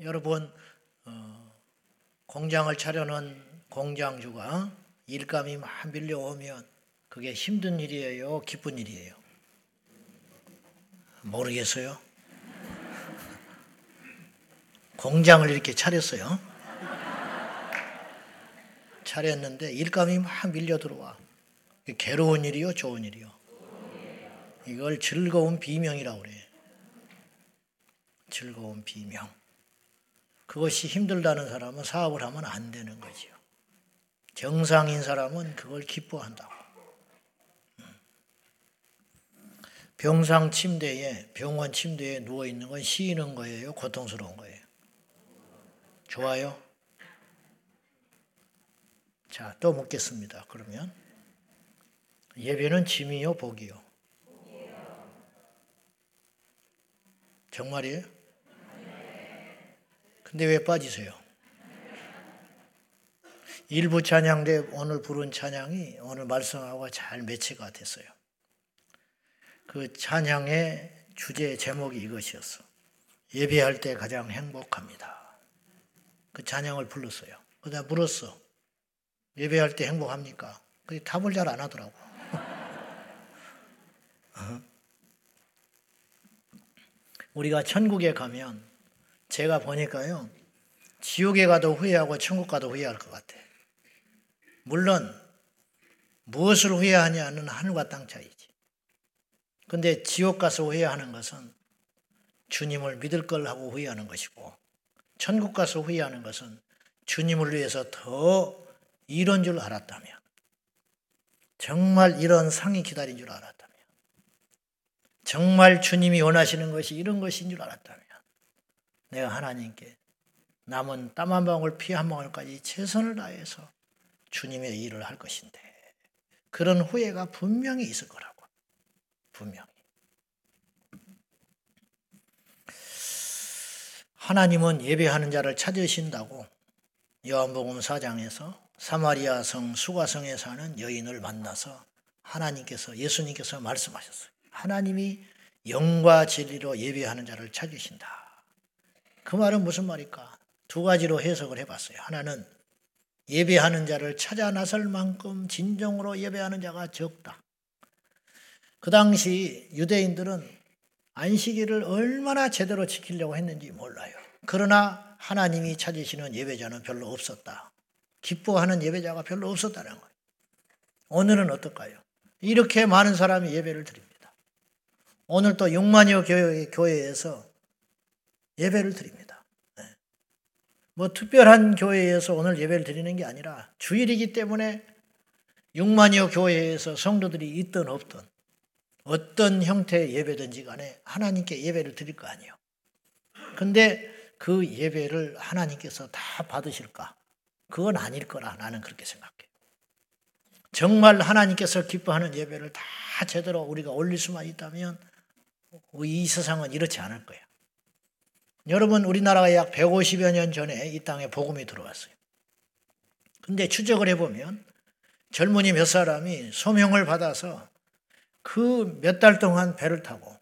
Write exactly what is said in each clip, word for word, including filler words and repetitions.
여러분, 어, 공장을 차려놓은 공장주가 일감이 막 밀려오면 그게 힘든 일이에요, 기쁜 일이에요? 모르겠어요. 공장을 이렇게 차렸어요. 차렸는데 일감이 막 밀려 들어와. 괴로운 일이요, 좋은 일이요? 이걸 즐거운 비명이라고 그래요. 즐거운 비명. 그것이 힘들다는 사람은 사업을 하면 안 되는 거죠. 정상인 사람은 그걸 기뻐한다고. 병상 침대에, 병원 침대에 누워있는 건 시이는 거예요, 고통스러운 거예요? 좋아요? 자, 또 묻겠습니다. 그러면 예배는 짐이요, 복이요? 정말이에요? 근데 왜 빠지세요? 일부 찬양대 오늘 부른 찬양이 오늘 말씀하고 잘 매치가 됐어요. 그 찬양의 주제 제목이 이것이었어. 예배할 때 가장 행복합니다. 그 찬양을 불렀어요. 그러다 물었어. 예배할 때 행복합니까? 근데 답을 잘 안 하더라고. 우리가 천국에 가면, 제가 보니까요, 지옥에 가도 후회하고 천국 가도 후회할 것 같아. 물론 무엇을 후회하냐는 하늘과 땅 차이지. 근데 지옥 가서 후회하는 것은 주님을 믿을 걸 하고 후회하는 것이고, 천국 가서 후회하는 것은 주님을 위해서 더 이런 줄 알았다면, 정말 이런 상이 기다린 줄 알았다면, 정말 주님이 원하시는 것이 이런 것인 줄 알았다면, 내가 하나님께 남은 땀 한 방울 피 한 방울까지 최선을 다해서 주님의 일을 할 것인데, 그런 후회가 분명히 있을 거라고. 분명히. 하나님은 예배하는 자를 찾으신다고 요한복음 사 장에서 사마리아 성 수가성에 사는 여인을 만나서 하나님께서, 예수님께서 말씀하셨어요. 하나님이 영과 진리로 예배하는 자를 찾으신다. 그 말은 무슨 말일까? 두 가지로 해석을 해봤어요. 하나는 예배하는 자를 찾아 나설 만큼 진정으로 예배하는 자가 적다. 그 당시 유대인들은 안식일을 얼마나 제대로 지키려고 했는지 몰라요. 그러나 하나님이 찾으시는 예배자는 별로 없었다. 기뻐하는 예배자가 별로 없었다는 거예요. 오늘은 어떨까요? 이렇게 많은 사람이 예배를 드립니다. 오늘 또 육만여 교회, 교회에서 예배를 드립니다. 뭐 특별한 교회에서 오늘 예배를 드리는 게 아니라 주일이기 때문에 육만여 교회에서 성도들이 있든 없든 어떤 형태의 예배든지 간에 하나님께 예배를 드릴 거 아니에요. 근데 그 예배를 하나님께서 다 받으실까? 그건 아닐 거라 나는 그렇게 생각해요. 정말 하나님께서 기뻐하는 예배를 다 제대로 우리가 올릴 수만 있다면 이 세상은 이렇지 않을 거예요. 여러분, 우리나라가 약 백오십여 년 전에 이 땅에 복음이 들어왔어요. 근데 추적을 해보면 젊은이 몇 사람이 소명을 받아서 그 몇 달 동안 배를 타고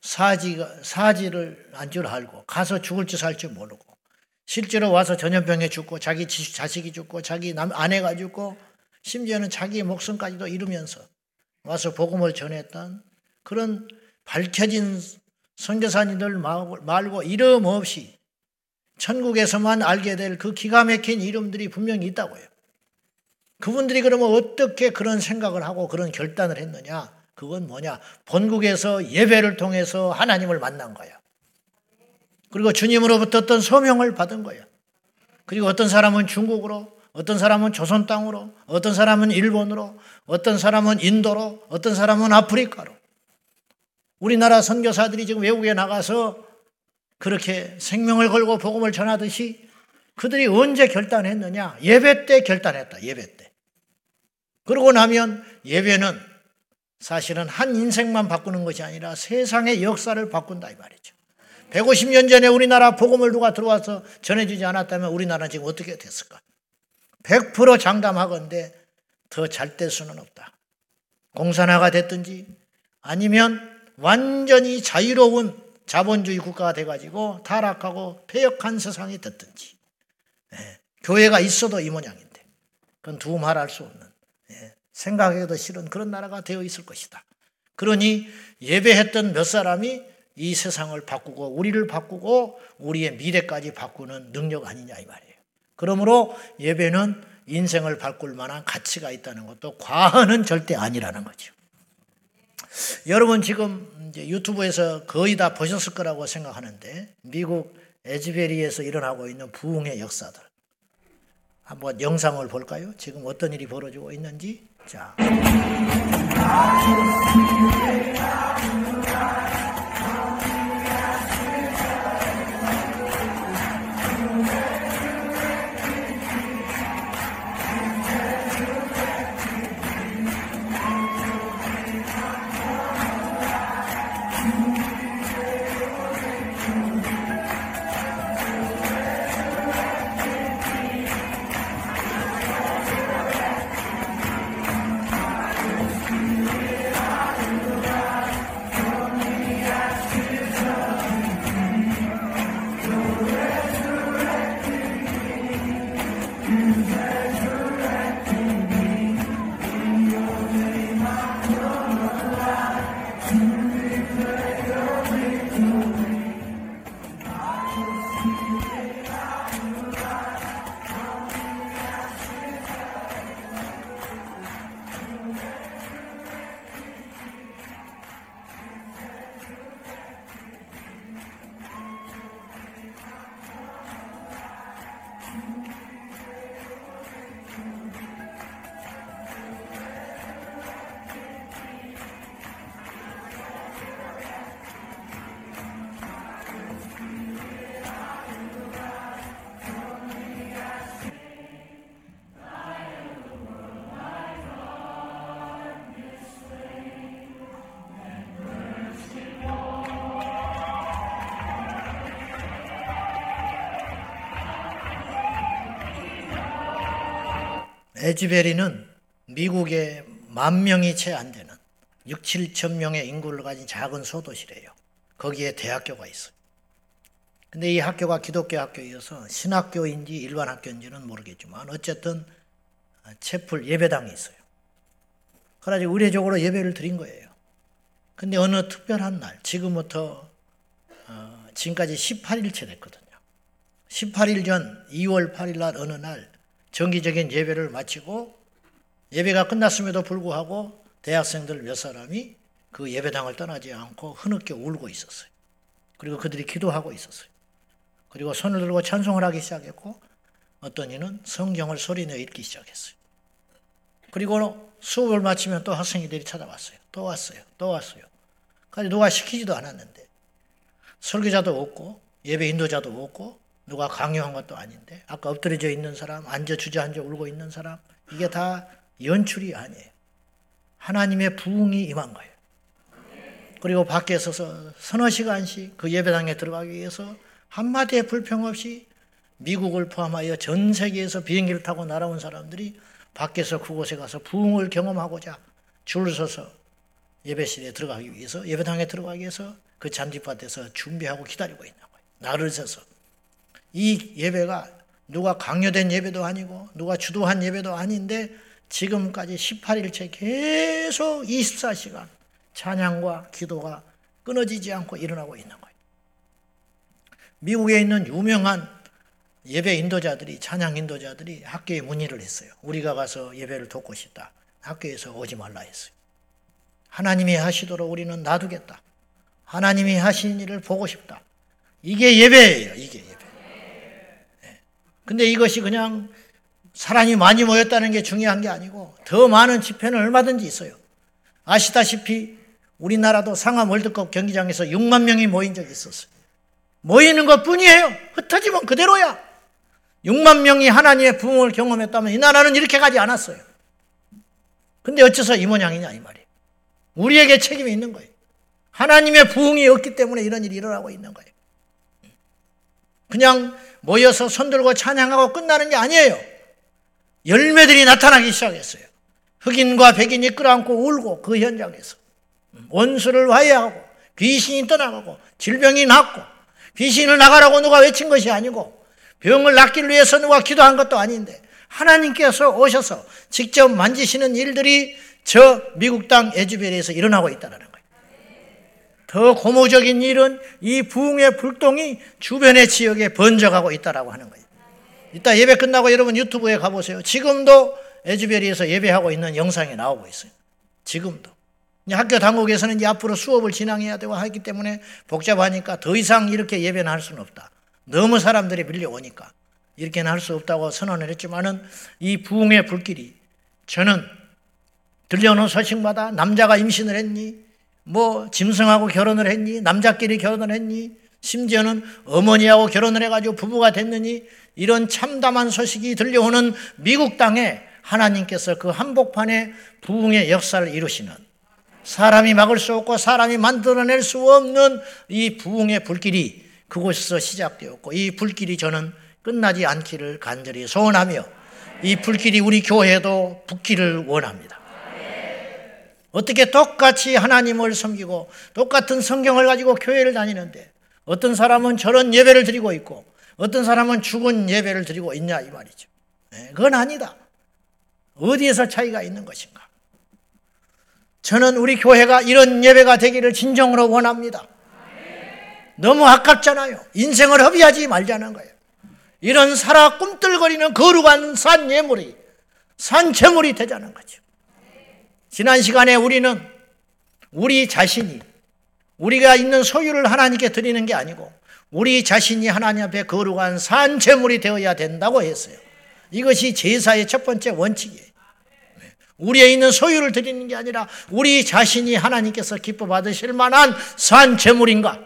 사지가, 사지를 안 줄 알고 가서 죽을지 살지 모르고 실제로 와서 전염병에 죽고 자기 자식이 죽고 자기 남, 아내가 죽고 심지어는 자기 목숨까지도 잃으면서 와서 복음을 전했던 그런 밝혀진 선교사님들 말고 이름 없이 천국에서만 알게 될 그 기가 막힌 이름들이 분명히 있다고요. 그분들이 그러면 어떻게 그런 생각을 하고 그런 결단을 했느냐? 그건 뭐냐? 본국에서 예배를 통해서 하나님을 만난 거야. 그리고 주님으로부터 어떤 소명을 받은 거야. 그리고 어떤 사람은 중국으로, 어떤 사람은 조선 땅으로, 어떤 사람은 일본으로, 어떤 사람은 인도로, 어떤 사람은 아프리카로. 우리나라 선교사들이 지금 외국에 나가서 그렇게 생명을 걸고 복음을 전하듯이 그들이 언제 결단했느냐? 예배 때 결단했다. 예배 때. 그러고 나면 예배는 사실은 한 인생만 바꾸는 것이 아니라 세상의 역사를 바꾼다 이 말이죠. 백오십 년 전에 우리나라 복음을 누가 들어와서 전해주지 않았다면 우리나라는 지금 어떻게 됐을까? 백 퍼센트 장담하건대 더 잘 될 수는 없다. 공산화가 됐든지 아니면 완전히 자유로운 자본주의 국가가 돼가지고 타락하고 폐역한 세상이 됐든지, 예, 교회가 있어도 이 모양인데 그건 두루 말할 수 없는, 예, 생각해도 싫은 그런 나라가 되어 있을 것이다. 그러니 예배했던 몇 사람이 이 세상을 바꾸고 우리를 바꾸고 우리의 미래까지 바꾸는 능력 아니냐 이 말이에요. 그러므로 예배는 인생을 바꿀 만한 가치가 있다는 것도 과언은 절대 아니라는 거죠. 여러분 지금 이제 유튜브에서 거의 다 보셨을 거라고 생각하는데 미국 에즈베리에서 일어나고 있는 부흥의 역사들 한번 영상을 볼까요? 지금 어떤 일이 벌어지고 있는지. 자. 에즈베리는 미국의 만 명이 채 안 되는 육, 칠천 명의 인구를 가진 작은 소도시래요. 거기에 대학교가 있어요. 근데 이 학교가 기독교 학교여서 신학교인지 일반 학교인지는 모르겠지만 어쨌든 채플 예배당이 있어요. 그래가지고 의례적으로 예배를 드린 거예요. 근데 어느 특별한 날, 지금부터 어, 지금까지 십팔 일째 됐거든요. 십팔 일 전 이월 팔일 날 어느 날 정기적인 예배를 마치고 예배가 끝났음에도 불구하고 대학생들 몇 사람이 그 예배당을 떠나지 않고 흐느껴 울고 있었어요. 그리고 그들이 기도하고 있었어요. 그리고 손을 들고 찬송을 하기 시작했고 어떤 이는 성경을 소리내어 읽기 시작했어요. 그리고 수업을 마치면 또 학생들이 찾아왔어요. 또 왔어요. 또 왔어요. 그래서 누가 시키지도 않았는데 설교자도 없고 예배 인도자도 없고 누가 강요한 것도 아닌데 아까 엎드려져 있는 사람, 앉아 주저앉아 울고 있는 사람, 이게 다 연출이 아니에요. 하나님의 부흥이 임한 거예요. 그리고 밖에 서서 서너 시간씩 그 예배당에 들어가기 위해서 한마디의 불평 없이 미국을 포함하여 전 세계에서 비행기를 타고 날아온 사람들이 밖에서 그곳에 가서 부흥을 경험하고자 줄을 서서 예배실에 들어가기 위해서, 예배당에 들어가기 위해서 그 잔디밭에서 준비하고 기다리고 있는 거예요. 날을 서서. 이 예배가 누가 강요된 예배도 아니고 누가 주도한 예배도 아닌데 지금까지 십팔 일째 계속 이십사 시간 찬양과 기도가 끊어지지 않고 일어나고 있는 거예요. 미국에 있는 유명한 예배 인도자들이, 찬양 인도자들이 학교에 문의를 했어요. 우리가 가서 예배를 돕고 싶다. 학교에서 오지 말라 했어요. 하나님이 하시도록 우리는 놔두겠다. 하나님이 하신 일을 보고 싶다. 이게 예배예요. 이게 예배. 근데 이것이 그냥 사람이 많이 모였다는 게 중요한 게 아니고 더 많은 집회는 얼마든지 있어요. 아시다시피 우리나라도 상암 월드컵 경기장에서 육만 명이 모인 적이 있었어요. 모이는 것뿐이에요. 흩어지면 그대로야. 육만 명이 하나님의 부흥을 경험했다면 이 나라는 이렇게 가지 않았어요. 근데 어째서 이 모양이냐 이 말이에요. 우리에게 책임이 있는 거예요. 하나님의 부흥이 없기 때문에 이런 일이 일어나고 있는 거예요. 그냥 모여서 손들고 찬양하고 끝나는 게 아니에요. 열매들이 나타나기 시작했어요. 흑인과 백인이 끌어안고 울고 그 현장에서 원수를 화해하고 귀신이 떠나가고 질병이 낫고, 귀신을 나가라고 누가 외친 것이 아니고 병을 낫기 위해서 누가 기도한 것도 아닌데 하나님께서 오셔서 직접 만지시는 일들이 저 미국 땅 에즈베리에서 일어나고 있다는 거예요. 더 고무적인 일은 이 부흥의 불똥이 주변의 지역에 번져가고 있다라고 하는 거예요. 이따 예배 끝나고 여러분 유튜브에 가보세요. 지금도 에즈베리에서 예배하고 있는 영상이 나오고 있어요. 지금도. 학교 당국에서는 이제 앞으로 수업을 진행해야 되고 하기 때문에 복잡하니까 더 이상 이렇게 예배는 할 수는 없다. 너무 사람들이 밀려오니까 이렇게는 할 수 없다고 선언을 했지만은 이 부흥의 불길이 저는 들려오는 소식마다 남자가 임신을 했니? 뭐 짐승하고 결혼을 했니? 남자끼리 결혼을 했니? 심지어는 어머니하고 결혼을 해가지고 부부가 됐느니? 이런 참담한 소식이 들려오는 미국 땅에 하나님께서 그 한복판에 부흥의 역사를 이루시는, 사람이 막을 수 없고 사람이 만들어낼 수 없는 이 부흥의 불길이 그곳에서 시작되었고, 이 불길이 저는 끝나지 않기를 간절히 소원하며 이 불길이 우리 교회도 붙기를 원합니다. 어떻게 똑같이 하나님을 섬기고 똑같은 성경을 가지고 교회를 다니는데 어떤 사람은 저런 예배를 드리고 있고 어떤 사람은 죽은 예배를 드리고 있냐 이 말이죠. 그건 아니다. 어디에서 차이가 있는 것인가? 저는 우리 교회가 이런 예배가 되기를 진정으로 원합니다. 너무 아깝잖아요. 인생을 허비하지 말자는 거예요. 이런 살아 꿈틀거리는 거룩한 산 예물이, 산 재물이 되자는 거죠. 지난 시간에 우리는 우리 자신이, 우리가 있는 소유를 하나님께 드리는 게 아니고 우리 자신이 하나님 앞에 거룩한 산 재물이 되어야 된다고 했어요. 이것이 제사의 첫 번째 원칙이에요. 우리의 있는 소유를 드리는 게 아니라 우리 자신이 하나님께서 기뻐 받으실 만한 산 재물인가?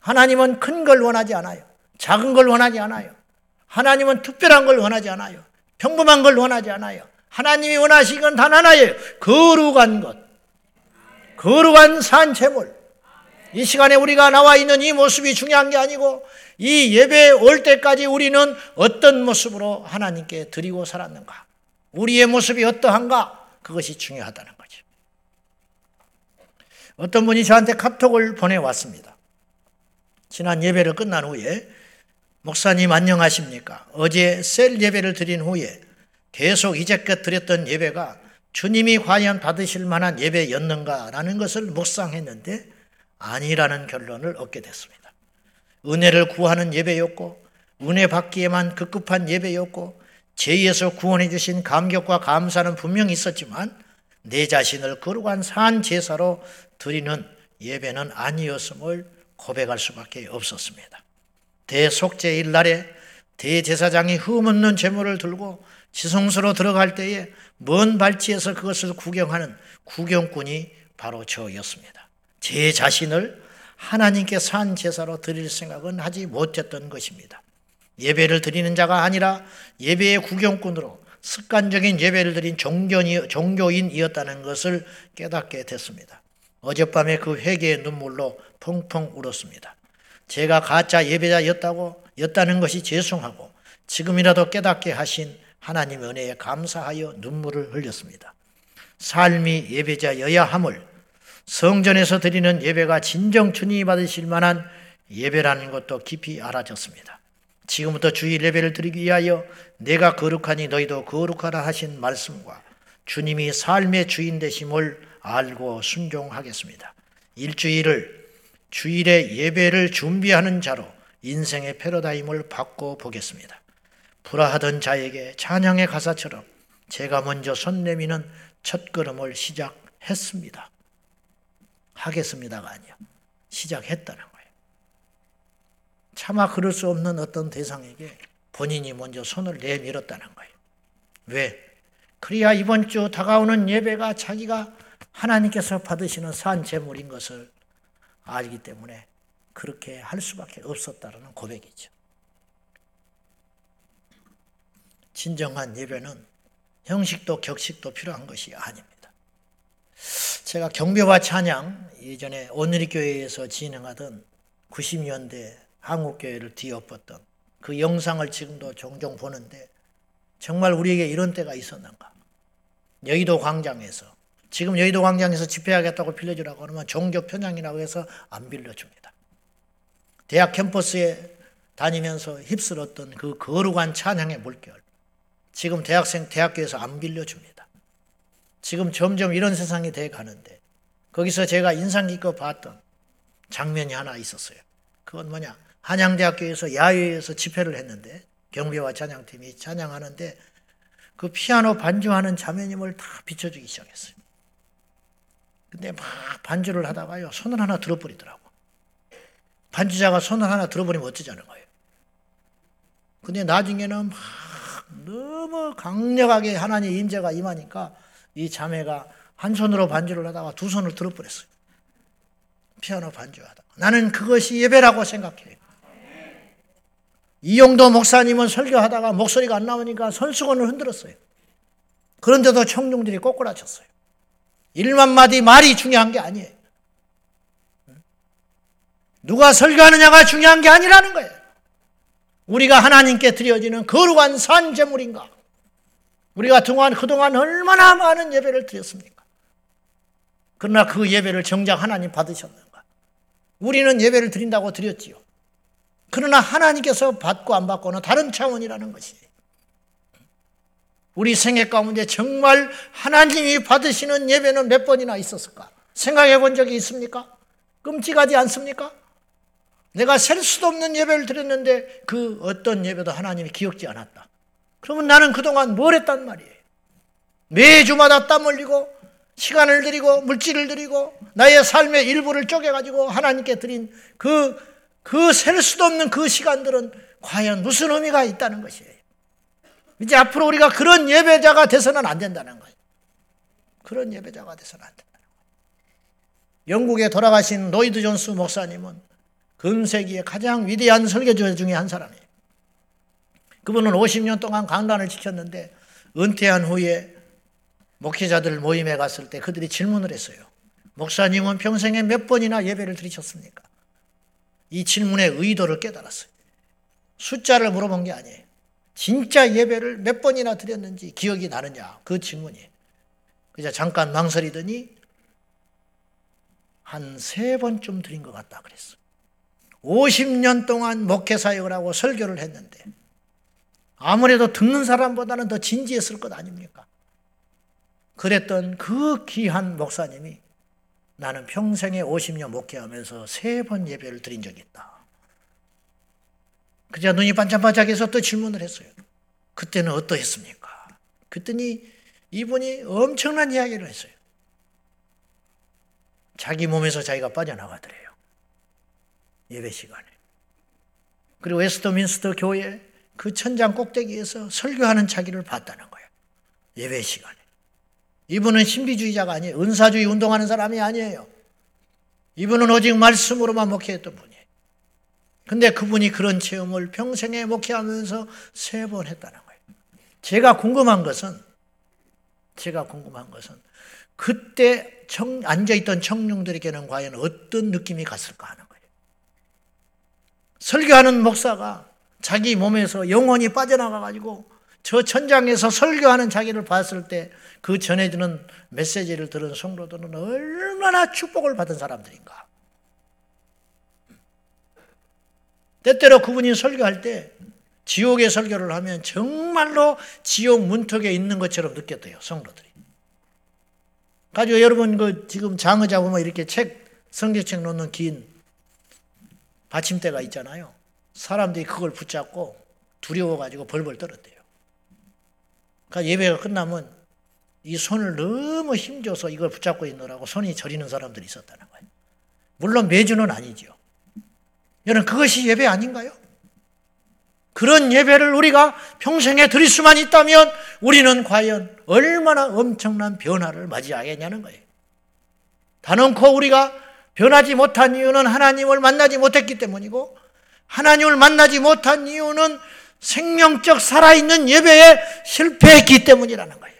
하나님은 큰 걸 원하지 않아요. 작은 걸 원하지 않아요. 하나님은 특별한 걸 원하지 않아요. 평범한 걸 원하지 않아요. 하나님이 원하시는 건 단 하나예요. 거룩한 것. 거룩한 산 재물. 이 시간에 우리가 나와 있는 이 모습이 중요한 게 아니고 이 예배에 올 때까지 우리는 어떤 모습으로 하나님께 드리고 살았는가? 우리의 모습이 어떠한가? 그것이 중요하다는 거죠. 어떤 분이 저한테 카톡을 보내왔습니다. 지난 예배를 끝난 후에 목사님 안녕하십니까? 어제 셀 예배를 드린 후에 계속 이제껏 드렸던 예배가 주님이 과연 받으실 만한 예배였는가라는 것을 묵상했는데 아니라는 결론을 얻게 됐습니다. 은혜를 구하는 예배였고 은혜 받기에만 급급한 예배였고 죄에서 구원해 주신 감격과 감사는 분명히 있었지만 내 자신을 거룩한 산 제사로 드리는 예배는 아니었음을 고백할 수밖에 없었습니다. 대속죄일 날에 대제사장이 흠없는 제물을 들고 지성소로 들어갈 때에 먼 발치에서 그것을 구경하는 구경꾼이 바로 저였습니다. 제 자신을 하나님께 산 제사로 드릴 생각은 하지 못했던 것입니다. 예배를 드리는 자가 아니라 예배의 구경꾼으로 습관적인 예배를 드린 종교인이었다는 것을 깨닫게 됐습니다. 어젯밤에 그 회개의 눈물로 펑펑 울었습니다. 제가 가짜 예배자였다고, 였다는 것이 죄송하고 지금이라도 깨닫게 하신 하나님 은혜에 감사하여 눈물을 흘렸습니다. 삶이 예배자여야 함을, 성전에서 드리는 예배가 진정 주님이 받으실 만한 예배라는 것도 깊이 알아졌습니다. 지금부터 주일 예배를 드리기 위하여 내가 거룩하니 너희도 거룩하라 하신 말씀과 주님이 삶의 주인 되심을 알고 순종하겠습니다. 일주일을 주일의 예배를 준비하는 자로 인생의 패러다임을 바꿔보겠습니다. 불화하던 자에게 찬양의 가사처럼 제가 먼저 손 내미는 첫걸음을 시작했습니다. 하겠습니다가 아니야. 시작했다는 거예요. 차마 그럴 수 없는 어떤 대상에게 본인이 먼저 손을 내밀었다는 거예요. 왜? 그래야 이번 주 다가오는 예배가 자기가 하나님께서 받으시는 산 제물인 것을 알기 때문에 그렇게 할 수밖에 없었다는 고백이죠. 진정한 예배는 형식도 격식도 필요한 것이 아닙니다. 제가 경배와 찬양, 예전에 온누리교회에서 진행하던 구십 년대 한국교회를 뒤엎었던 그 영상을 지금도 종종 보는데 정말 우리에게 이런 때가 있었는가? 여의도 광장에서 지금 여의도 광장에서 집회하겠다고 빌려주라고 그러면 종교 편향이라고 해서 안 빌려줍니다. 대학 캠퍼스에 다니면서 휩쓸었던 그 거룩한 찬양의 물결, 지금 대학생 대학교에서 안 빌려줍니다. 지금 점점 이런 세상이 돼 가는데, 거기서 제가 인상 깊게 봤던 장면이 하나 있었어요. 그건 뭐냐, 한양대학교에서 야외에서 집회를 했는데 경배와 찬양팀이 찬양하는데 그 피아노 반주하는 자매님을 다 비춰주기 시작했어요. 근데 막 반주를 하다가요, 손을 하나 들어버리더라고. 반주자가 손을 하나 들어버리면 어쩌자는 거예요. 근데 나중에는 막 너무 강력하게 하나님 임재가 임하니까 이 자매가 한 손으로 반주를 하다가 두 손을 들어버렸어요. 피아노 반주하다. 나는 그것이 예배라고 생각해요. 이용도 목사님은 설교하다가 목소리가 안 나오니까 손수건을 흔들었어요. 그런데도 청중들이 꼬꾸라쳤어요. 일만 마디 말이 중요한 게 아니에요. 누가 설교하느냐가 중요한 게 아니라는 거예요. 우리가 하나님께 드려지는 거룩한 산 제물인가? 우리가 동안 그동안 얼마나 많은 예배를 드렸습니까? 그러나 그 예배를 정작 하나님 받으셨는가? 우리는 예배를 드린다고 드렸지요. 그러나 하나님께서 받고 안 받고는 다른 차원이라는 것이, 우리 생애 가운데 정말 하나님이 받으시는 예배는 몇 번이나 있었을까? 생각해 본 적이 있습니까? 끔찍하지 않습니까? 내가 셀 수도 없는 예배를 드렸는데 그 어떤 예배도 하나님이 기억지 않았다. 그러면 나는 그동안 뭘 했단 말이에요? 매주마다 땀 흘리고 시간을 드리고 물질을 드리고 나의 삶의 일부를 쪼개가지고 하나님께 드린 그 그 셀 수도 없는 그 시간들은 과연 무슨 의미가 있다는 것이에요. 이제 앞으로 우리가 그런 예배자가 돼서는 안 된다는 거예요. 그런 예배자가 돼서는 안 된다는 거예요. 영국에 돌아가신 로이드 존스 목사님은 근세기에 가장 위대한 설교자 중에 한 사람이에요. 그분은 오십 년 동안 강단을 지켰는데 은퇴한 후에 목회자들 모임에 갔을 때 그들이 질문을 했어요. 목사님은 평생에 몇 번이나 예배를 드리셨습니까? 이 질문의 의도를 깨달았어요. 숫자를 물어본 게 아니에요. 진짜 예배를 몇 번이나 드렸는지 기억이 나느냐, 그 질문이에요. 그래서 잠깐 망설이더니 한 세 번쯤 드린 것 같다 그랬어요. 오십 년 동안 목회사역을 하고 설교를 했는데 아무래도 듣는 사람보다는 더 진지했을 것 아닙니까? 그랬던 그 귀한 목사님이 나는 평생에 오십 년 목회하면서 세 번 예배를 드린 적이 있다. 그저 눈이 반짝반짝해서 또 질문을 했어요. 그때는 어떠했습니까? 그랬더니 이분이 엄청난 이야기를 했어요. 자기 몸에서 자기가 빠져나가더래요. 예배 시간에. 그리고 웨스트민스터 교회 그 천장 꼭대기에서 설교하는 자기를 봤다는 거예요. 예배 시간에. 이분은 신비주의자가 아니에요. 은사주의 운동하는 사람이 아니에요. 이분은 오직 말씀으로만 목회했던 분이에요. 근데 그분이 그런 체험을 평생에 목회하면서 세 번 했다는 거예요. 제가 궁금한 것은, 제가 궁금한 것은 그때 청, 앉아있던 청중들에게는 과연 어떤 느낌이 갔을까 하는 거예요. 설교하는 목사가 자기 몸에서 영혼이 빠져나가가지고 저 천장에서 설교하는 자기를 봤을 때 그 전해주는 메시지를 들은 성도들은 얼마나 축복을 받은 사람들인가. 때때로 그분이 설교할 때 지옥의 설교를 하면 정말로 지옥 문턱에 있는 것처럼 느꼈대요, 성도들이. 가지고 여러분 그 지금 장어 잡으면 이렇게 책, 성경책 놓는 긴 받침대가 있잖아요. 사람들이 그걸 붙잡고 두려워가지고 벌벌 떨었대요. 그러니까 예배가 끝나면 이 손을 너무 힘줘서 이걸 붙잡고 있느라고 손이 저리는 사람들이 있었다는 거예요. 물론 매주는 아니죠. 여러분, 그것이 예배 아닌가요? 그런 예배를 우리가 평생에 드릴 수만 있다면 우리는 과연 얼마나 엄청난 변화를 맞이하겠냐는 거예요. 단언코 우리가 변하지 못한 이유는 하나님을 만나지 못했기 때문이고, 하나님을 만나지 못한 이유는 생명적 살아있는 예배에 실패했기 때문이라는 거예요.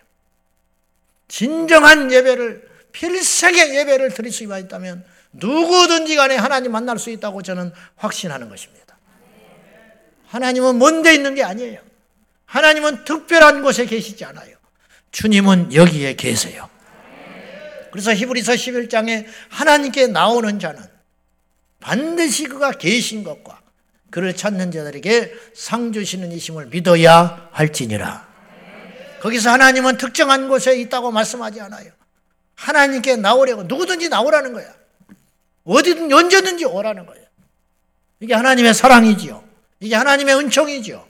진정한 예배를, 필생의 예배를 드릴 수만 있다면 누구든지 간에 하나님 만날 수 있다고 저는 확신하는 것입니다. 하나님은 먼데 있는 게 아니에요. 하나님은 특별한 곳에 계시지 않아요. 주님은 여기에 계세요. 그래서 히브리서 십일 장에 하나님께 나오는 자는 반드시 그가 계신 것과 그를 찾는 자들에게 상 주시는 이심을 믿어야 할지니라. 거기서 하나님은 특정한 곳에 있다고 말씀하지 않아요. 하나님께 나오려고 누구든지 나오라는 거야. 어디든 언제든지 오라는 거예요. 이게 하나님의 사랑이지요. 이게 하나님의 은총이지요.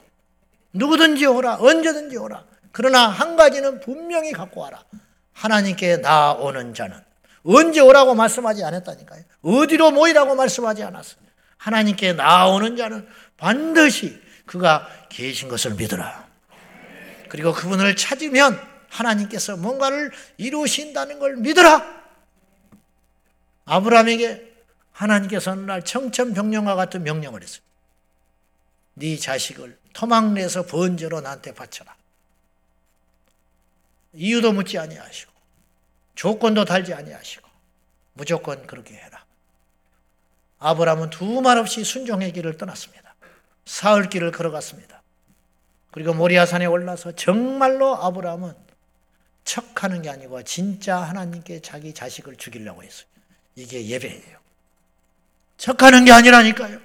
누구든지 오라, 언제든지 오라. 그러나 한 가지는 분명히 갖고 와라. 하나님께 나오는 자는 언제 오라고 말씀하지 않았다니까요. 어디로 모이라고 말씀하지 않았어요. 하나님께 나오는 자는 반드시 그가 계신 것을 믿으라. 그리고 그분을 찾으면 하나님께서 뭔가를 이루신다는 걸 믿으라. 아브라함에게 하나님께서 어느 날 청천벽력과 같은 명령을 했어요. 네 자식을 토막내서 번제로 나한테 바쳐라. 이유도 묻지 아니하시고 조건도 달지 아니하시고 무조건 그렇게 해라. 아브라함은 두 말 없이 순종의 길을 떠났습니다. 사흘 길을 걸어갔습니다. 그리고 모리아산에 올라서 정말로 아브라함은 척하는 게 아니고 진짜 하나님께 자기 자식을 죽이려고 했어요. 이게 예배예요. 척하는 게 아니라니까요.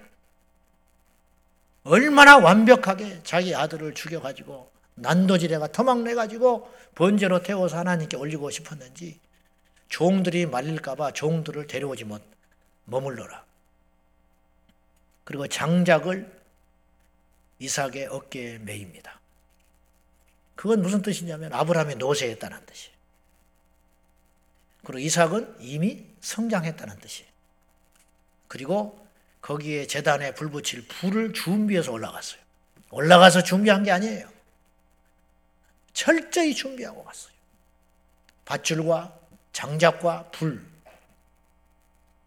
얼마나 완벽하게 자기 아들을 죽여가지고 난도질에가 토막내가지고 번제로 태워서 하나님께 올리고 싶었는지 종들이 말릴까봐 종들을 데려오지 못 머물러라. 그리고 장작을 이삭의 어깨에 매입니다. 그건 무슨 뜻이냐면 아브라함이 노쇠했다는 뜻이에요. 그리고 이삭은 이미 성장했다는 뜻이에요. 그리고 거기에 제단에 불 붙일 불을 준비해서 올라갔어요. 올라가서 준비한 게 아니에요. 철저히 준비하고 갔어요. 밧줄과 장작과 불.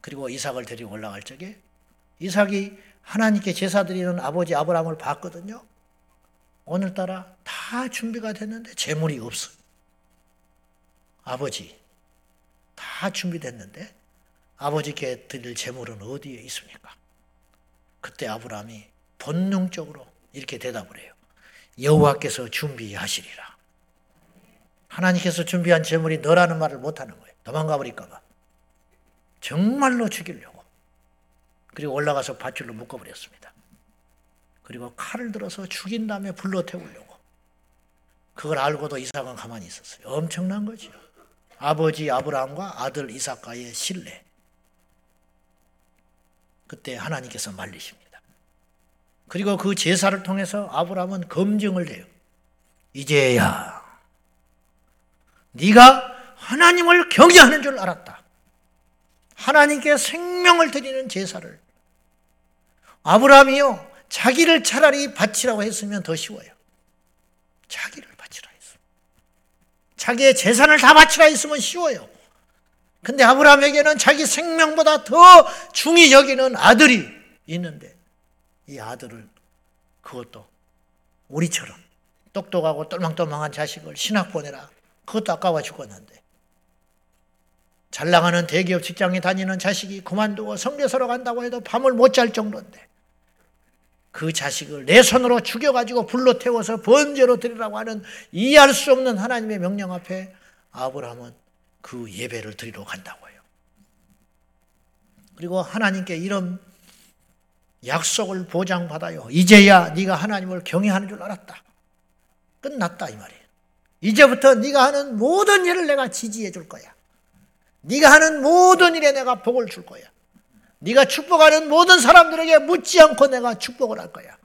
그리고 이삭을 데리고 올라갈 적에 이삭이 하나님께 제사드리는 아버지 아브라함을 봤거든요. 오늘따라 다 준비가 됐는데 재물이 없어요. 아버지, 다 준비됐는데 아버지께 드릴 재물은 어디에 있습니까? 그때 아브라함이 본능적으로 이렇게 대답을 해요. 여호와께서 준비하시리라. 하나님께서 준비한 재물이 너라는 말을 못하는 거예요. 도망가 버릴까봐. 정말로 죽이려고. 그리고 올라가서 밧줄로 묶어버렸습니다. 그리고 칼을 들어서 죽인 다음에 불러 태우려고. 그걸 알고도 이삭은 가만히 있었어요. 엄청난 거죠. 아버지 아브라함과 아들 이삭과의 신뢰. 그때 하나님께서 말리십니다. 그리고 그 제사를 통해서 아브라함은 검증을 해요. 이제야 네가 하나님을 경외하는 줄 알았다. 하나님께 생명을 드리는 제사를. 아브라함이요, 자기를 차라리 바치라고 했으면 더 쉬워요. 자기를 바치라 했어요. 자기의 재산을 다 바치라 했으면 쉬워요. 근데 아브라함에게는 자기 생명보다 더 중히 여기는 아들이 있는데 이 아들을, 그것도 우리처럼 똑똑하고 똘망똘망한 자식을 신학 보내라. 그것도 아까워 죽었는데. 잘 나가는 대기업 직장에 다니는 자식이 그만두고 선교사로 간다고 해도 밤을 못 잘 정도인데 그 자식을 내 손으로 죽여가지고 불로 태워서 번제로 드리라고 하는 이해할 수 없는 하나님의 명령 앞에 아브라함은 그 예배를 드리러 간다고 해요. 그리고 하나님께 이런 약속을 보장받아요. 이제야 네가 하나님을 경외하는 줄 알았다. 끝났다 이 말이에요. 이제부터 네가 하는 모든 일을 내가 지지해 줄 거야. 네가 하는 모든 일에 내가 복을 줄 거야. 네가 축복하는 모든 사람들에게 묻지 않고 내가 축복을 할 거야.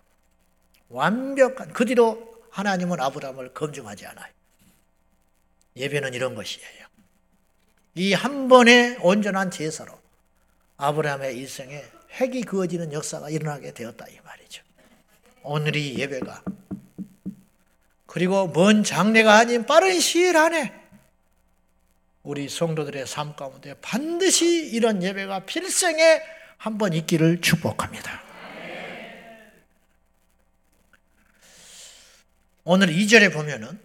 완벽한. 그 뒤로 하나님은 아브라함을 검증하지 않아요. 예배는 이런 것이에요. 이 한 번의 온전한 제사로 아브라함의 일생에 획이 그어지는 역사가 일어나게 되었다 이 말이죠. 오늘이 예배가. 그리고 먼 장래가 아닌 빠른 시일 안에 우리 성도들의 삶 가운데 반드시 이런 예배가 필생에 한 번 있기를 축복합니다. 오늘 이 절에 보면은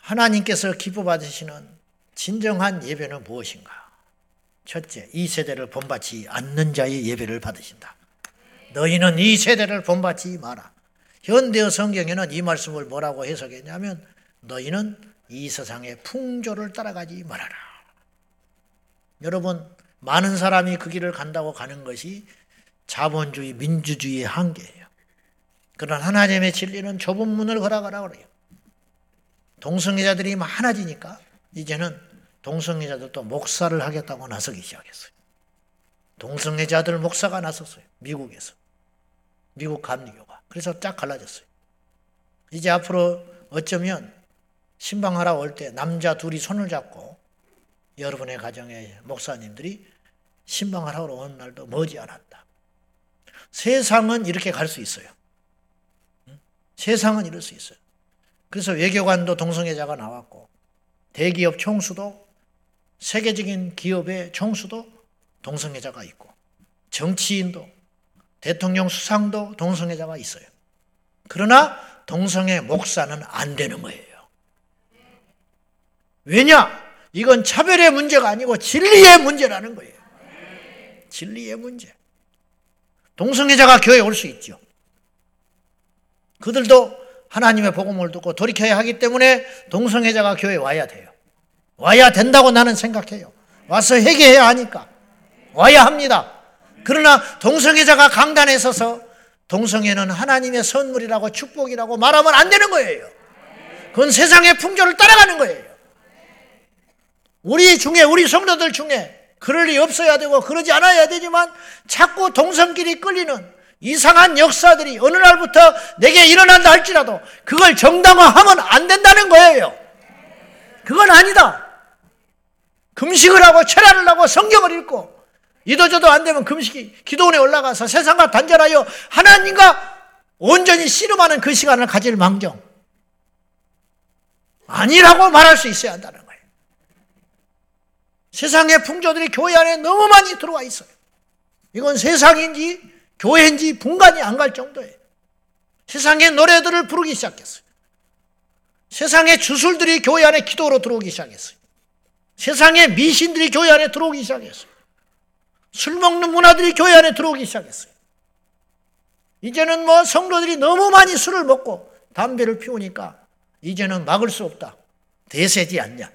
하나님께서 기뻐받으시는 진정한 예배는 무엇인가? 첫째, 이 세대를 본받지 않는 자의 예배를 받으신다. 너희는 이 세대를 본받지 마라. 현대어 성경에는 이 말씀을 뭐라고 해석했냐면 너희는 이 세상의 풍조를 따라가지 말아라. 여러분, 많은 사람이 그 길을 간다고 가는 것이 자본주의, 민주주의의 한계예요. 그러나 하나님의 진리는 좁은 문을 걸어가라 그래요. 동성애자들이 많아지니까 이제는 동성애자들도 목사를 하겠다고 나서기 시작했어요. 동성애자들 목사가 나섰어요. 미국에서. 미국 감리교가. 그래서 쫙 갈라졌어요. 이제 앞으로 어쩌면 신방하러 올 때 남자 둘이 손을 잡고 여러분의 가정의 목사님들이 신방하러 오는 날도 머지않았다. 세상은 이렇게 갈 수 있어요. 세상은 이럴 수 있어요. 그래서 외교관도 동성애자가 나왔고 대기업 총수도 세계적인 기업의 총수도 동성애자가 있고 정치인도 대통령 수상도 동성애자가 있어요. 그러나 동성애 목사는 안 되는 거예요. 왜냐? 이건 차별의 문제가 아니고 진리의 문제라는 거예요. 진리의 문제. 동성애자가 교회에 올 수 있죠. 그들도 하나님의 복음을 듣고 돌이켜야 하기 때문에 동성애자가 교회에 와야 돼요. 와야 된다고 나는 생각해요. 와서 회개해야 하니까. 와야 합니다. 그러나 동성애자가 강단에 서서 동성애는 하나님의 선물이라고 축복이라고 말하면 안 되는 거예요. 그건 세상의 풍조를 따라가는 거예요. 우리 중에 우리 성도들 중에 그럴 리 없어야 되고 그러지 않아야 되지만 자꾸 동성끼리 끌리는 이상한 역사들이 어느 날부터 내게 일어난다 할지라도 그걸 정당화하면 안 된다는 거예요. 그건 아니다. 금식을 하고 철야를 하고 성경을 읽고 이도저도 안 되면 금식이 기도원에 올라가서 세상과 단절하여 하나님과 온전히 씨름하는 그 시간을 가질 망정. 아니라고 말할 수 있어야 한다는 거예요. 세상의 풍조들이 교회 안에 너무 많이 들어와 있어요. 이건 세상인지 교회인지 분간이 안 갈 정도예요. 세상의 노래들을 부르기 시작했어요. 세상의 주술들이 교회 안에 기도로 들어오기 시작했어요. 세상의 미신들이 교회 안에 들어오기 시작했어요. 술 먹는 문화들이 교회 안에 들어오기 시작했어요. 이제는 뭐 성도들이 너무 많이 술을 먹고 담배를 피우니까 이제는 막을 수 없다. 대세지 않냐.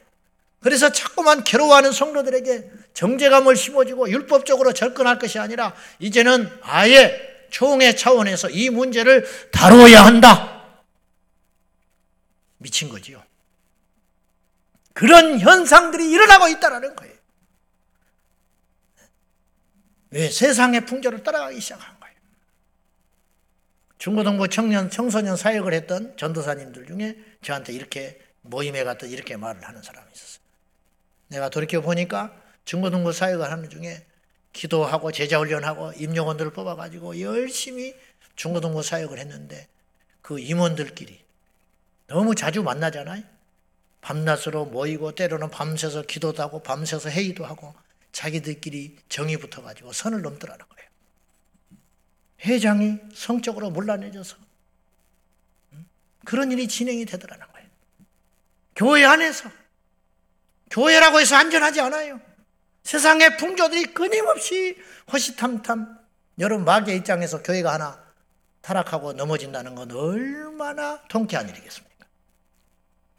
그래서 자꾸만 괴로워하는 성도들에게 정제감을 심어주고 율법적으로 접근할 것이 아니라 이제는 아예 총회 차원에서 이 문제를 다뤄야 한다. 미친 거지요. 그런 현상들이 일어나고 있다는 거예요. 왜? 세상의 풍조를 따라가기 시작한 거예요. 중고등부 청년, 청소년 사역을 했던 전도사님들 중에 저한테 이렇게 모임에 갔던 이렇게 말을 하는 사람이 있었어요. 내가 돌이켜보니까 중고등부 사역을 하는 중에 기도하고 제자훈련하고 임용원들을 뽑아가지고 열심히 중고등부 사역을 했는데 그 임원들끼리 너무 자주 만나잖아요. 밤낮으로 모이고 때로는 밤새서 기도도 하고 밤새서 회의도 하고 자기들끼리 정이 붙어가지고 선을 넘더라는 거예요. 회장이 성적으로 문란해져서 그런 일이 진행이 되더라는 거예요. 교회 안에서. 교회라고 해서 안전하지 않아요. 세상의 풍조들이 끊임없이 허시탐탐. 여러분, 마귀의 입장에서 교회가 하나 타락하고 넘어진다는 건 얼마나 통쾌한 일이겠습니까?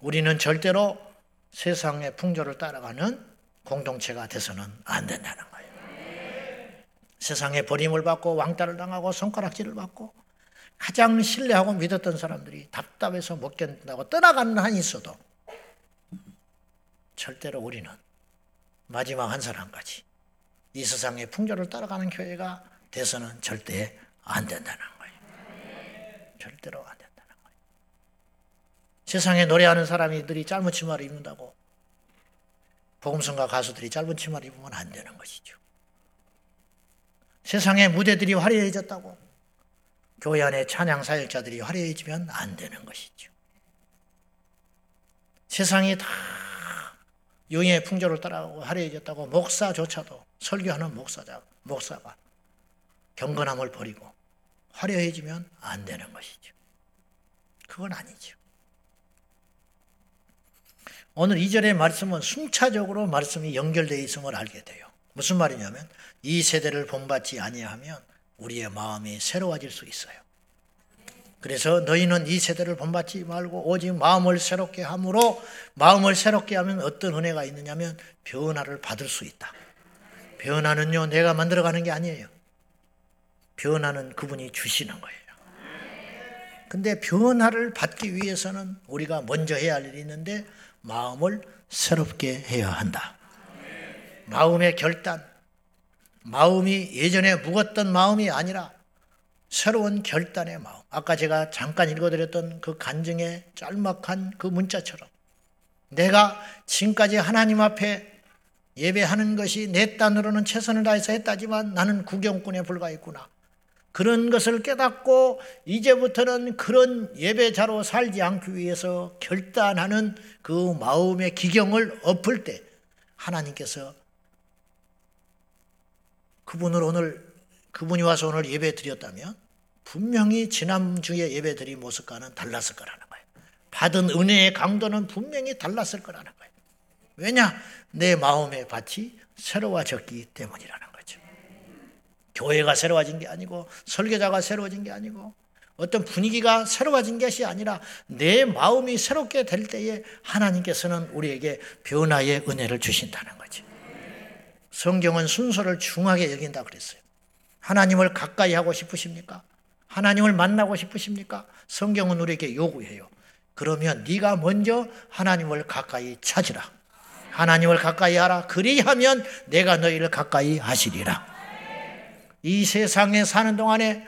우리는 절대로 세상의 풍조를 따라가는 공동체가 돼서는 안 된다는 거예요. 네. 세상에 버림을 받고 왕따를 당하고 손가락질을 받고 가장 신뢰하고 믿었던 사람들이 답답해서 못 견딘다고 떠나가는 한이 있어도 절대로 우리는 마지막 한 사람까지 이 세상의 풍조를 따라가는 교회가 돼서는 절대 안 된다는 거예요. 네. 절대로 안 된다는 거예요. 세상에 노래하는 사람들이 짧은 치마를 입는다고 복음성가 가수들이 짧은 치마를 입으면 안 되는 것이죠. 세상의 무대들이 화려해졌다고 교회 안에 찬양 사역자들이 화려해지면 안 되는 것이죠. 세상이 다 유행의 풍조를 따라가고 화려해졌다고 목사조차도 설교하는 목사자, 목사가 경건함을 버리고 화려해지면 안 되는 것이죠. 그건 아니죠. 오늘 이 절의 말씀은 순차적으로 말씀이 연결되어 있음을 알게 돼요. 무슨 말이냐면 이 세대를 본받지 아니하면 우리의 마음이 새로워질 수 있어요. 그래서 너희는 이 세대를 본받지 말고 오직 마음을 새롭게 함으로 마음을 새롭게 하면 어떤 은혜가 있느냐면 변화를 받을 수 있다. 변화는요 내가 만들어가는 게 아니에요. 변화는 그분이 주시는 거예요. 근데 변화를 받기 위해서는 우리가 먼저 해야 할 일이 있는데 마음을 새롭게 해야 한다. 마음의 결단, 마음이 예전에 묵었던 마음이 아니라 새로운 결단의 마음. 아까 제가 잠깐 읽어드렸던 그 간증의 짤막한 그 문자처럼 내가 지금까지 하나님 앞에 예배하는 것이 내 딴으로는 최선을 다해서 했다지만 나는 구경꾼에 불과했구나. 그런 것을 깨닫고 이제부터는 그런 예배자로 살지 않기 위해서 결단하는 그 마음의 기경을 엎을 때 하나님께서 그분을 오늘 그분이 와서 오늘 예배 드렸다면 분명히 지난주에 예배 드린 모습과는 달랐을 거라는 거예요. 받은 은혜의 강도는 분명히 달랐을 거라는 거예요. 왜냐? 내 마음의 밭이 새로워졌기 때문이라는 거죠. 교회가 새로워진 게 아니고 설교자가 새로워진 게 아니고 어떤 분위기가 새로워진 것이 아니라 내 마음이 새롭게 될 때에 하나님께서는 우리에게 변화의 은혜를 주신다는 거지. 성경은 순서를 중하게 여긴다 그랬어요. 하나님을 가까이 하고 싶으십니까? 하나님을 만나고 싶으십니까? 성경은 우리에게 요구해요. 그러면 네가 먼저 하나님을 가까이 찾으라. 하나님을 가까이 하라. 그리하면 내가 너희를 가까이 하시리라. 이 세상에 사는 동안에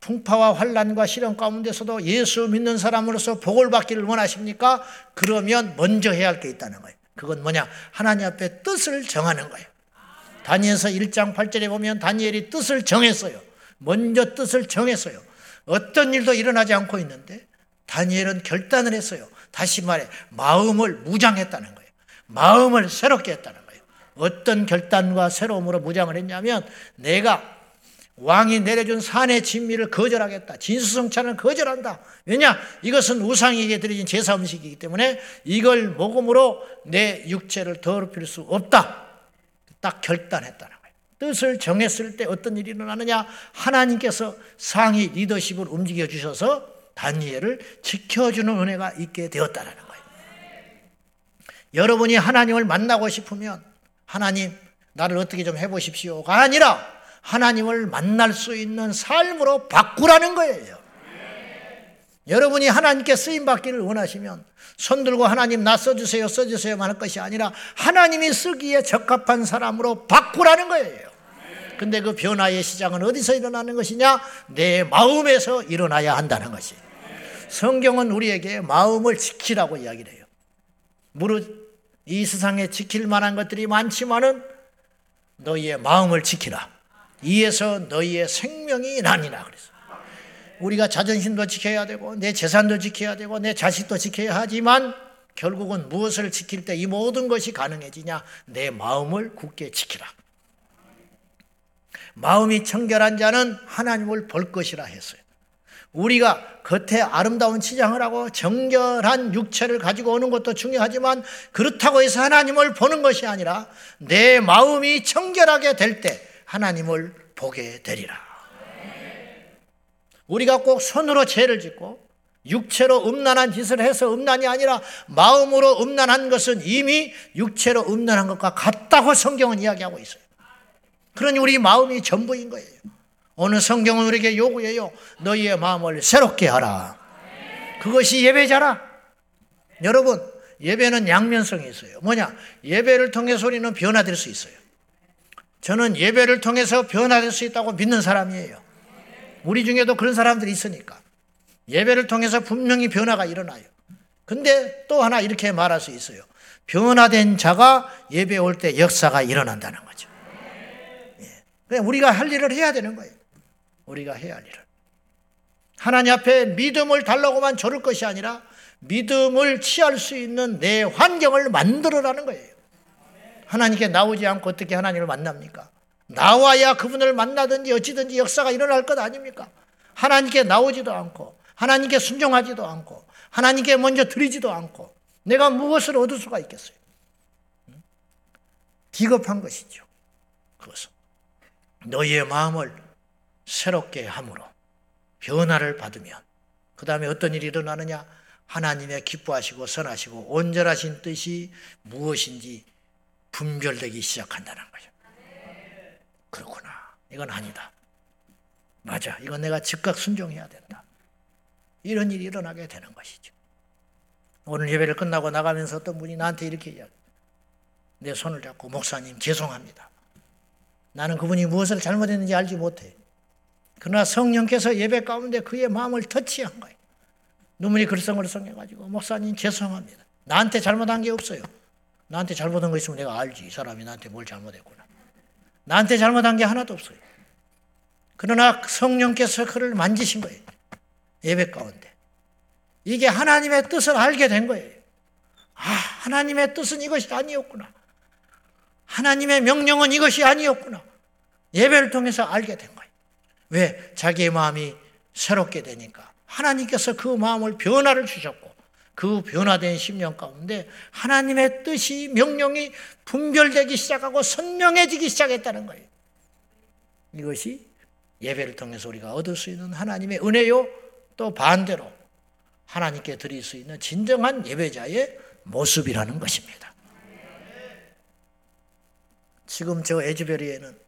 풍파와 환난과 시련 가운데서도 예수 믿는 사람으로서 복을 받기를 원하십니까? 그러면 먼저 해야 할 게 있다는 거예요. 그건 뭐냐? 하나님 앞에 뜻을 정하는 거예요. 다니엘서 일 장 팔 절에 보면 다니엘이 뜻을 정했어요. 먼저 뜻을 정했어요. 어떤 일도 일어나지 않고 있는데 다니엘은 결단을 했어요. 다시 말해 마음을 무장했다는 거예요. 마음을 새롭게 했다는 거예요. 어떤 결단과 새로움으로 무장을 했냐면 내가 왕이 내려준 산의 진미를 거절하겠다. 진수성찬을 거절한다. 왜냐? 이것은 우상에게 드려진 제사 음식이기 때문에 이걸 먹음으로 내 육체를 더럽힐 수 없다. 딱 결단했다는 거예요. 뜻을 정했을 때 어떤 일이 일어나느냐? 하나님께서 상위 리더십을 움직여 주셔서 다니엘을 지켜주는 은혜가 있게 되었다는 거예요. 여러분이 하나님을 만나고 싶으면 하나님 나를 어떻게 좀 해보십시오가 아니라 하나님을 만날 수 있는 삶으로 바꾸라는 거예요. 네. 여러분이 하나님께 쓰임받기를 원하시면 손 들고 하나님 나 써주세요 써주세요만 할 것이 아니라 하나님이 쓰기에 적합한 사람으로 바꾸라는 거예요. 그런데 그 변화의 시작은 어디서 일어나는 것이냐? 내 마음에서 일어나야 한다는 것이. 성경은 우리에게 마음을 지키라고 이야기를 해요. 무릇 이 세상에 지킬 만한 것들이 많지만은 너희의 마음을 지키라. 이에서 너희의 생명이 나니라. 그래서 우리가 자존심도 지켜야 되고 내 재산도 지켜야 되고 내 자식도 지켜야 하지만 결국은 무엇을 지킬 때 이 모든 것이 가능해지냐? 내 마음을 굳게 지키라. 마음이 청결한 자는 하나님을 볼 것이라 했어요. 우리가 겉에 아름다운 치장을 하고 정결한 육체를 가지고 오는 것도 중요하지만 그렇다고 해서 하나님을 보는 것이 아니라 내 마음이 청결하게 될 때 하나님을 보게 되리라. 우리가 꼭 손으로 죄를 짓고 육체로 음란한 짓을 해서 음란이 아니라 마음으로 음란한 것은 이미 육체로 음란한 것과 같다고 성경은 이야기하고 있어요. 그러니 우리 마음이 전부인 거예요. 오늘 성경은 우리에게 요구해요. 너희의 마음을 새롭게 하라. 그것이 예배자라. 여러분, 예배는 양면성이 있어요. 뭐냐? 예배를 통해서 우리는 변화될 수 있어요. 저는 예배를 통해서 변화될 수 있다고 믿는 사람이에요. 우리 중에도 그런 사람들이 있으니까. 예배를 통해서 분명히 변화가 일어나요. 근데 또 하나 이렇게 말할 수 있어요. 변화된 자가 예배 올 때 역사가 일어난다는 거죠. 우리가 할 일을 해야 되는 거예요. 우리가 해야 할 일을. 하나님 앞에 믿음을 달라고만 조를 것이 아니라 믿음을 취할 수 있는 내 환경을 만들어라는 거예요. 하나님께 나오지 않고 어떻게 하나님을 만납니까? 나와야 그분을 만나든지 어찌든지 역사가 일어날 것 아닙니까? 하나님께 나오지도 않고 하나님께 순종하지도 않고 하나님께 먼저 드리지도 않고 내가 무엇을 얻을 수가 있겠어요? 기겁한 것이죠. 그것은. 너희의 마음을 새롭게 함으로 변화를 받으면 그 다음에 어떤 일이 일어나느냐? 하나님의 기뻐하시고 선하시고 온전하신 뜻이 무엇인지 분별되기 시작한다는 거죠. 그렇구나. 이건 아니다. 맞아. 이건 내가 즉각 순종해야 된다. 이런 일이 일어나게 되는 것이죠. 오늘 예배를 끝나고 나가면서 어떤 분이 나한테 이렇게 이야기해요. 내 손을 잡고 목사님 죄송합니다. 나는 그분이 무엇을 잘못했는지 알지 못해. 그러나 성령께서 예배 가운데 그의 마음을 터치한 거예요. 눈물이 글썽글썽해가지고 목사님 죄송합니다. 나한테 잘못한 게 없어요. 나한테 잘못한 거 있으면 내가 알지. 이 사람이 나한테 뭘 잘못했구나. 나한테 잘못한 게 하나도 없어요. 그러나 성령께서 그를 만지신 거예요. 예배 가운데. 이게 하나님의 뜻을 알게 된 거예요. 아, 하나님의 뜻은 이것이 아니었구나. 하나님의 명령은 이것이 아니었구나. 예배를 통해서 알게 된 거예요. 왜? 자기의 마음이 새롭게 되니까. 하나님께서 그 마음을 변화를 주셨고 그 변화된 심령 가운데 하나님의 뜻이, 명령이 분별되기 시작하고 선명해지기 시작했다는 거예요. 이것이 예배를 통해서 우리가 얻을 수 있는 하나님의 은혜요, 또 반대로 하나님께 드릴 수 있는 진정한 예배자의 모습이라는 것입니다. 지금 저 에즈베리에는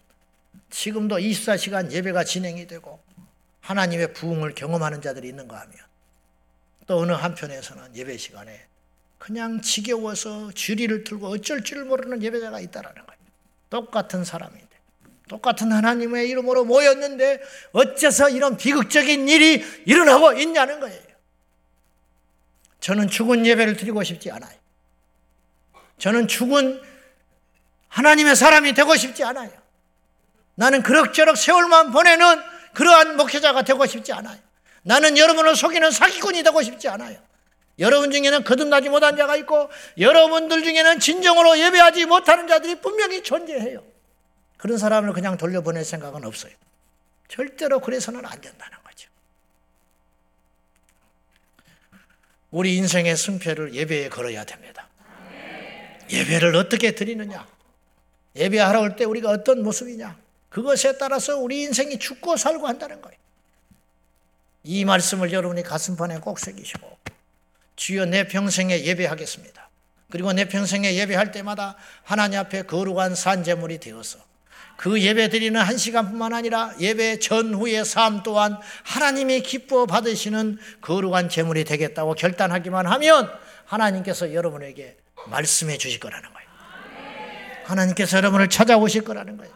지금도 이십사 시간 예배가 진행이 되고 하나님의 부흥을 경험하는 자들이 있는가 하면, 또 어느 한편에서는 예배 시간에 그냥 지겨워서 주리를 틀고 어쩔 줄 모르는 예배자가 있다라는 거예요. 똑같은 사람인데, 똑같은 하나님의 이름으로 모였는데 어째서 이런 비극적인 일이 일어나고 있냐는 거예요. 저는 죽은 예배를 드리고 싶지 않아요. 저는 죽은 하나님의 사람이 되고 싶지 않아요. 나는 그럭저럭 세월만 보내는 그러한 목회자가 되고 싶지 않아요. 나는 여러분을 속이는 사기꾼이 되고 싶지 않아요. 여러분 중에는 거듭나지 못한 자가 있고 여러분들 중에는 진정으로 예배하지 못하는 자들이 분명히 존재해요. 그런 사람을 그냥 돌려보낼 생각은 없어요. 절대로 그래서는 안 된다는 거죠. 우리 인생의 승패를 예배에 걸어야 됩니다. 예배를 어떻게 드리느냐, 예배하러 올 때 우리가 어떤 모습이냐, 그것에 따라서 우리 인생이 죽고 살고 한다는 거예요. 이 말씀을 여러분이 가슴판에 꼭 새기시고, 주여 내 평생에 예배하겠습니다. 그리고 내 평생에 예배할 때마다 하나님 앞에 거룩한 산제물이 되어서 그 예배 드리는 한 시간뿐만 아니라 예배 전후의 삶 또한 하나님이 기뻐 받으시는 거룩한 제물이 되겠다고 결단하기만 하면 하나님께서 여러분에게 말씀해 주실 거라는 거예요. 하나님께서 여러분을 찾아오실 거라는 거예요.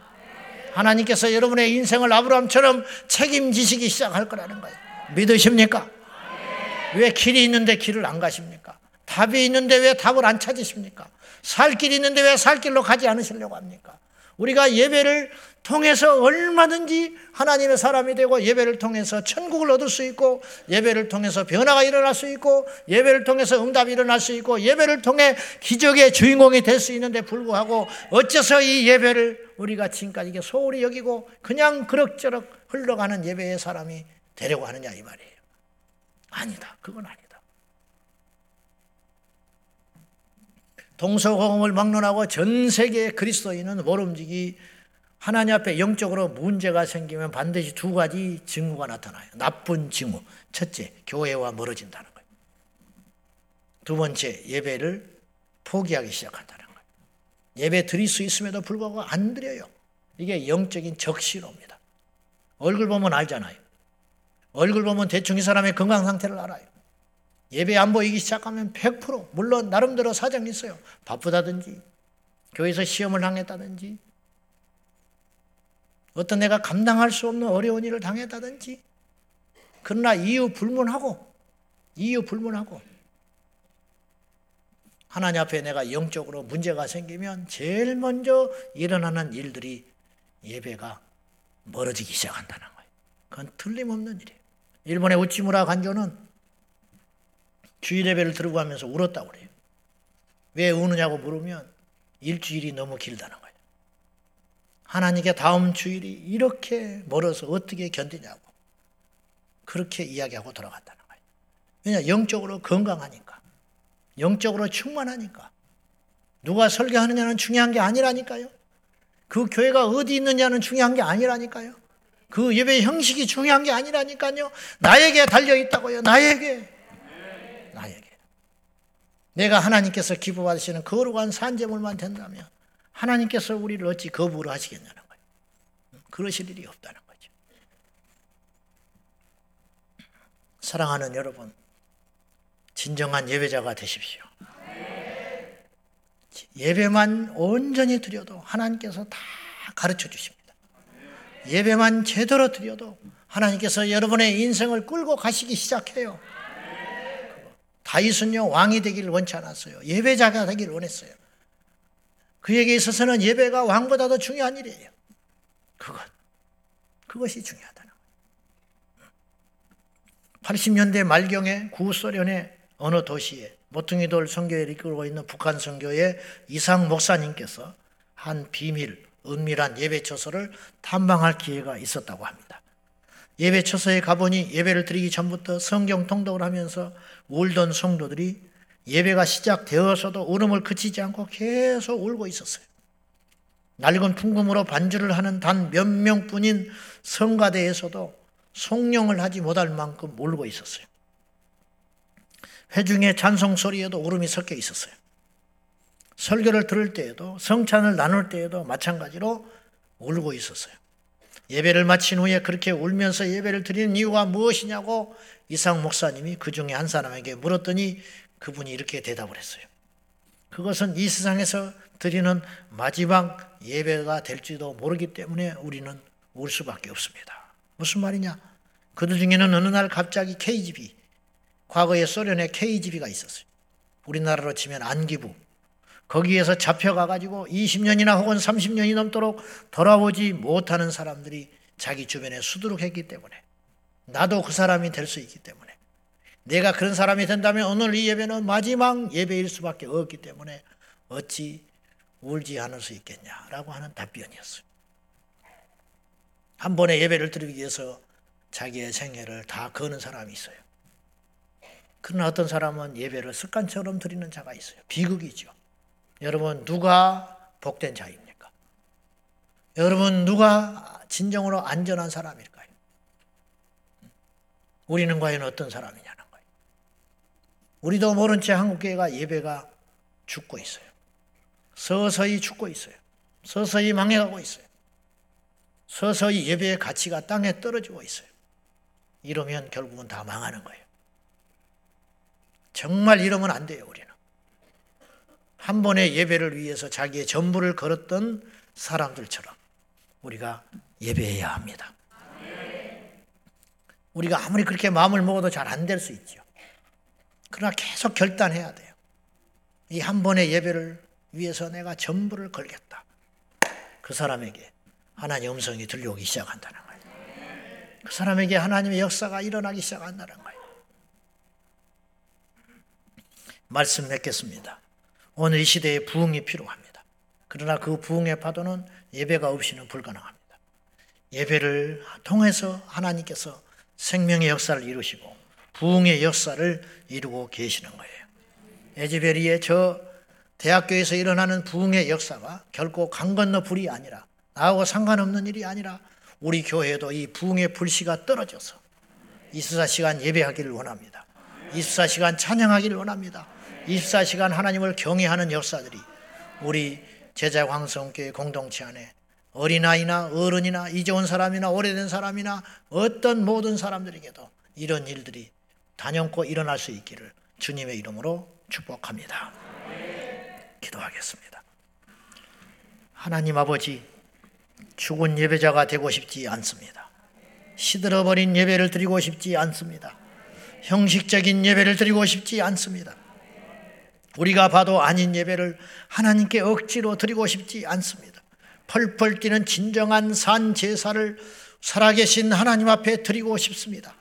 하나님께서 여러분의 인생을 아브라함처럼 책임지시기 시작할 거라는 거예요. 믿으십니까? 왜 길이 있는데 길을 안 가십니까? 답이 있는데 왜 답을 안 찾으십니까? 살 길이 있는데 왜 살 길로 가지 않으시려고 합니까? 우리가 예배를 통해서 얼마든지 하나님의 사람이 되고, 예배를 통해서 천국을 얻을 수 있고, 예배를 통해서 변화가 일어날 수 있고, 예배를 통해서 응답이 일어날 수 있고, 예배를 통해 기적의 주인공이 될 수 있는데 불구하고 어째서 이 예배를 우리가 지금까지 이게 소홀히 여기고 그냥 그럭저럭 흘러가는 예배의 사람이 되려고 하느냐 이 말이에요. 아니다. 그건 아니다. 동서고금을 막론하고 전 세계 그리스도인은 모름지기 하나님 앞에 영적으로 문제가 생기면 반드시 두 가지 징후가 나타나요. 나쁜 징후. 첫째, 교회와 멀어진다는 거예요. 두 번째, 예배를 포기하기 시작한다는 거예요. 예배 드릴 수 있음에도 불구하고 안 드려요. 이게 영적인 적시로입니다. 얼굴 보면 알잖아요. 얼굴 보면 대충 이 사람의 건강 상태를 알아요. 예배 안 보이기 시작하면 백 퍼센트, 물론 나름대로 사정이 있어요. 바쁘다든지, 교회에서 시험을 당했다든지, 어떤 애가 감당할 수 없는 어려운 일을 당했다든지. 그러나 이유 불문하고, 이유 불문하고 하나님 앞에 내가 영적으로 문제가 생기면 제일 먼저 일어나는 일들이 예배가 멀어지기 시작한다는 거예요. 그건 틀림없는 일이에요. 일본의 우치무라 간조는 주일 예배를 들고 하면서 울었다고 그래요. 왜 우느냐고 물으면 일주일이 너무 길다는 거예요. 하나님께 다음 주일이 이렇게 멀어서 어떻게 견디냐고 그렇게 이야기하고 돌아간다는 거예요. 왜냐, 영적으로 건강하니까, 영적으로 충만하니까. 누가 설교하느냐는 중요한 게 아니라니까요. 그 교회가 어디 있느냐는 중요한 게 아니라니까요. 그 예배 형식이 중요한 게 아니라니까요. 나에게 달려있다고요. 나에게. 나에게. 내가 하나님께서 기뻐받으시는 거룩한 산제물만 된다면 하나님께서 우리를 어찌 거부를 하시겠냐는 거예요. 그러실 일이 없다는 거죠. 사랑하는 여러분, 진정한 예배자가 되십시오. 예배만 온전히 드려도 하나님께서 다 가르쳐 주십니다. 예배만 제대로 드려도 하나님께서 여러분의 인생을 끌고 가시기 시작해요. 다윗은요, 왕이 되기를 원치 않았어요. 예배자가 되기를 원했어요. 그에게 있어서는 예배가 왕보다 더 중요한 일이에요. 그것, 그것이 중요하다는 거예요. 팔십 년대 말경에 구소련의 어느 도시에 모퉁이돌 선교회를 이끌고 있는 북한 선교회 이상 목사님께서 한 비밀, 은밀한 예배처소를 탐방할 기회가 있었다고 합니다. 예배처소에 가보니 예배를 드리기 전부터 성경 통독을 하면서 울던 성도들이 예배가 시작되어서도 울음을 그치지 않고 계속 울고 있었어요. 낡은 풍금으로 반주를 하는 단 몇 명뿐인 성가대에서도 송영을 하지 못할 만큼 울고 있었어요. 회중의 찬송 소리에도 울음이 섞여 있었어요. 설교를 들을 때에도, 성찬을 나눌 때에도 마찬가지로 울고 있었어요. 예배를 마친 후에 그렇게 울면서 예배를 드리는 이유가 무엇이냐고 이상 목사님이 그 중에 한 사람에게 물었더니 그분이 이렇게 대답을 했어요. 그것은 이 세상에서 드리는 마지막 예배가 될지도 모르기 때문에 우리는 울 수밖에 없습니다. 무슨 말이냐? 그들 중에는 어느 날 갑자기 케이지비, 과거에 소련의 케이지비가 있었어요. 우리나라로 치면 안기부. 거기에서 잡혀가가지고 이십 년이나 혹은 삼십 년이 넘도록 돌아오지 못하는 사람들이 자기 주변에 수두룩했기 때문에, 나도 그 사람이 될 수 있기 때문에, 내가 그런 사람이 된다면 오늘 이 예배는 마지막 예배일 수밖에 없기 때문에 어찌 울지 않을 수 있겠냐라고 하는 답변이었어요. 한 번에 예배를 드리기 위해서 자기의 생애를 다 거는 사람이 있어요. 그러나 어떤 사람은 예배를 습관처럼 드리는 자가 있어요. 비극이죠. 여러분, 누가 복된 자입니까? 여러분, 누가 진정으로 안전한 사람일까요? 우리는 과연 어떤 사람이냐는 거예요. 우리도 모른 채 한국교회가 예배가 죽고 있어요. 서서히 죽고 있어요. 서서히 망해가고 있어요. 서서히 예배의 가치가 땅에 떨어지고 있어요. 이러면 결국은 다 망하는 거예요. 정말 이러면 안 돼요, 우리는. 한 번의 예배를 위해서 자기의 전부를 걸었던 사람들처럼 우리가 예배해야 합니다. 우리가 아무리 그렇게 마음을 먹어도 잘 안 될 수 있죠. 그러나 계속 결단해야 돼요. 이 한 번의 예배를 위해서 내가 전부를 걸겠다. 그 사람에게 하나님의 음성이 들려오기 시작한다는 거예요. 그 사람에게 하나님의 역사가 일어나기 시작한다는 거예요. 말씀 맺겠습니다. 오늘 이 시대에 부흥이 필요합니다. 그러나 그 부흥의 파도는 예배가 없이는 불가능합니다. 예배를 통해서 하나님께서 생명의 역사를 이루시고 부흥의 역사를 이루고 계시는 거예요. 에즈베리의 저 대학교에서 일어나는 부흥의 역사가 결코 강 건너 불이 아니라, 나하고 상관없는 일이 아니라, 우리 교회에도 이 부흥의 불씨가 떨어져서 이십사 시간 예배하기를 원합니다. 이십사 시간 찬양하기를 원합니다. 이십사 시간 하나님을 경외하는 역사들이 우리 제자광성교회 공동체 안에 어린아이나 어른이나 이제 온 사람이나 오래된 사람이나 어떤 모든 사람들에게도 이런 일들이 단연코 일어날 수 있기를 주님의 이름으로 축복합니다. 기도하겠습니다. 하나님 아버지, 죽은 예배자가 되고 싶지 않습니다. 시들어버린 예배를 드리고 싶지 않습니다. 형식적인 예배를 드리고 싶지 않습니다. 우리가 봐도 아닌 예배를 하나님께 억지로 드리고 싶지 않습니다. 펄펄 뛰는 진정한 산 제사를 살아계신 하나님 앞에 드리고 싶습니다.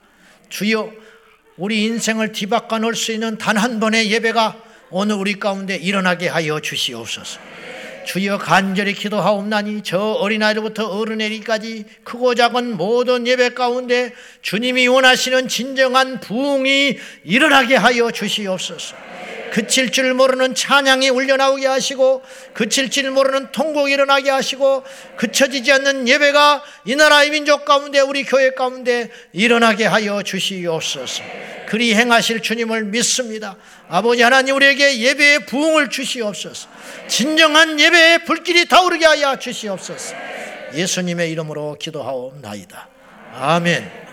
주여, 우리 인생을 뒤바꿔 놓을 수 있는 단 한 번의 예배가 오늘 우리 가운데 일어나게 하여 주시옵소서. 주여, 간절히 기도하옵나니 저 어린아이로부터 어른애리까지 크고 작은 모든 예배 가운데 주님이 원하시는 진정한 부흥이 일어나게 하여 주시옵소서. 그칠 줄 모르는 찬양이 울려나오게 하시고, 그칠 줄 모르는 통곡이 일어나게 하시고, 그쳐지지 않는 예배가 이 나라의 민족 가운데, 우리 교회 가운데 일어나게 하여 주시옵소서. 그리 행하실 주님을 믿습니다. 아버지 하나님, 우리에게 예배의 부흥을 주시옵소서. 진정한 예배의 불길이 타오르게 하여 주시옵소서. 예수님의 이름으로 기도하옵나이다. 아멘.